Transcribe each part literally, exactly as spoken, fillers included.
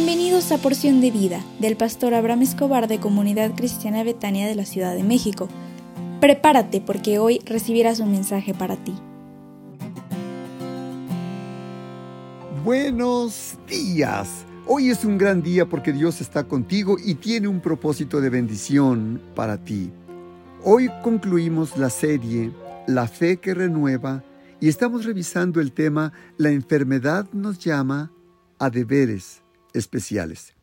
Bienvenidos a Porción de Vida, del pastor Abraham Escobar de Comunidad Cristiana Betania de la Ciudad de México. Prepárate porque hoy recibirás un mensaje para ti. Buenos días. Hoy es un gran día porque Dios está contigo y tiene un propósito de bendición para ti. Hoy concluimos la serie La Fe que Renueva y estamos revisando el tema La enfermedad nos llama a deberes especiales.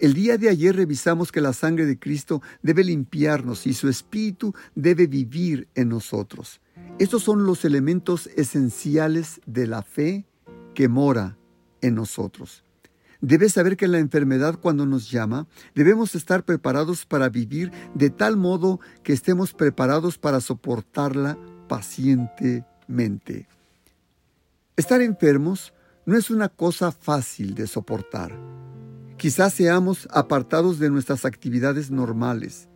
El día de ayer revisamos que la sangre de Cristo debe limpiarnos y su Espíritu debe vivir en nosotros. Estos son los elementos esenciales de la fe que mora en nosotros. Debes saber que la enfermedad cuando nos llama, debemos estar preparados para vivir de tal modo que estemos preparados para soportarla pacientemente. Estar enfermos no es una cosa fácil de soportar. Quizás seamos apartados de nuestras actividades normales.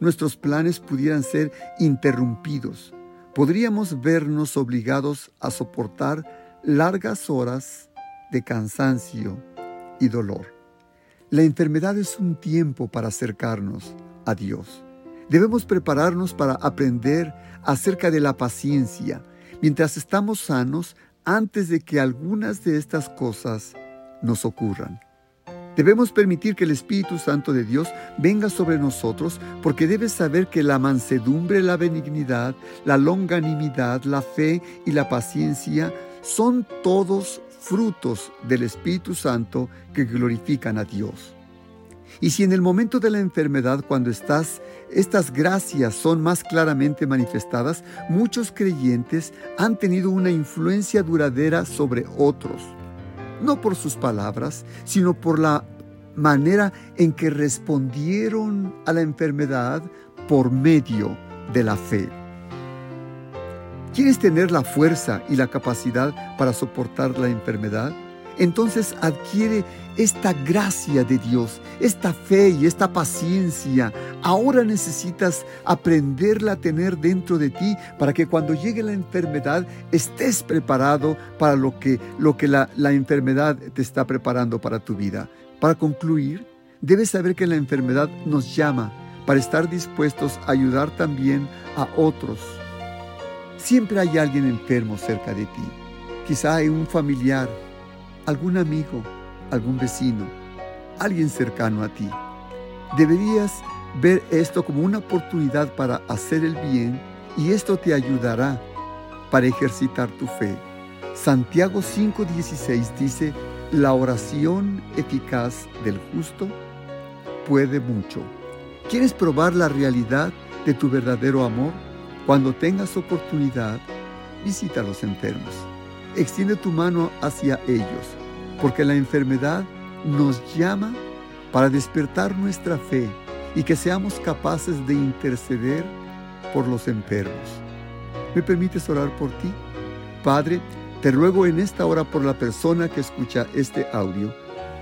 Nuestros planes pudieran ser interrumpidos. Podríamos vernos obligados a soportar largas horas de cansancio y dolor. La enfermedad es un tiempo para acercarnos a Dios. Debemos prepararnos para aprender acerca de la paciencia mientras estamos sanos antes de que algunas de estas cosas nos ocurran. Debemos permitir que el Espíritu Santo de Dios venga sobre nosotros porque debes saber que la mansedumbre, la benignidad, la longanimidad, la fe y la paciencia son todos frutos del Espíritu Santo que glorifican a Dios. Y si en el momento de la enfermedad, cuando estás, estas gracias son más claramente manifestadas, muchos creyentes han tenido una influencia duradera sobre otros, no por sus palabras, sino por la manera en que respondieron a la enfermedad por medio de la fe. ¿Quieres tener la fuerza y la capacidad para soportar la enfermedad? Entonces adquiere esta gracia de Dios, esta fe y esta paciencia. Ahora necesitas aprenderla a tener dentro de ti para que cuando llegue la enfermedad estés preparado para lo que, lo que la, la enfermedad te está preparando para tu vida. Para concluir, debes saber que la enfermedad nos llama para estar dispuestos a ayudar también a otros. Siempre hay alguien enfermo cerca de ti. Quizá hay un familiar, algún amigo, algún vecino, alguien cercano a ti. Deberías ver esto como una oportunidad para hacer el bien y esto te ayudará para ejercitar tu fe. Santiago cinco dieciséis dice, la oración eficaz del justo puede mucho. ¿Quieres probar la realidad de tu verdadero amor? Cuando tengas oportunidad, visita a los enfermos. Extiende tu mano hacia ellos, porque la enfermedad nos llama para despertar nuestra fe y que seamos capaces de interceder por los enfermos. ¿Me permites orar por ti? Padre, te ruego en esta hora por la persona que escucha este audio,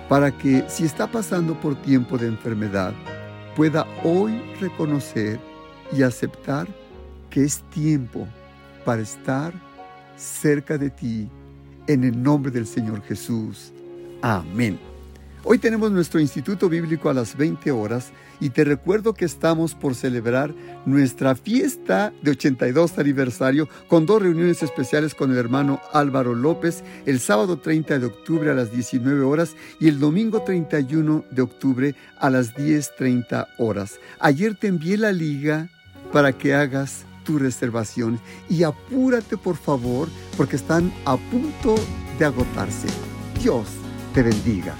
para que si está pasando por tiempo de enfermedad, pueda hoy reconocer y aceptar que es tiempo para estar cerca de ti, en el nombre del Señor Jesús. Amén. Hoy tenemos nuestro Instituto Bíblico a las veinte horas y te recuerdo que estamos por celebrar nuestra fiesta de ochenta y dos aniversario con dos reuniones especiales con el hermano Álvaro López el sábado treinta de octubre a las diecinueve horas y el domingo treinta y uno de octubre a las diez treinta horas. Ayer te envié la liga para que hagas tu reservación y apúrate por favor porque están a punto de agotarse. Dios te bendiga.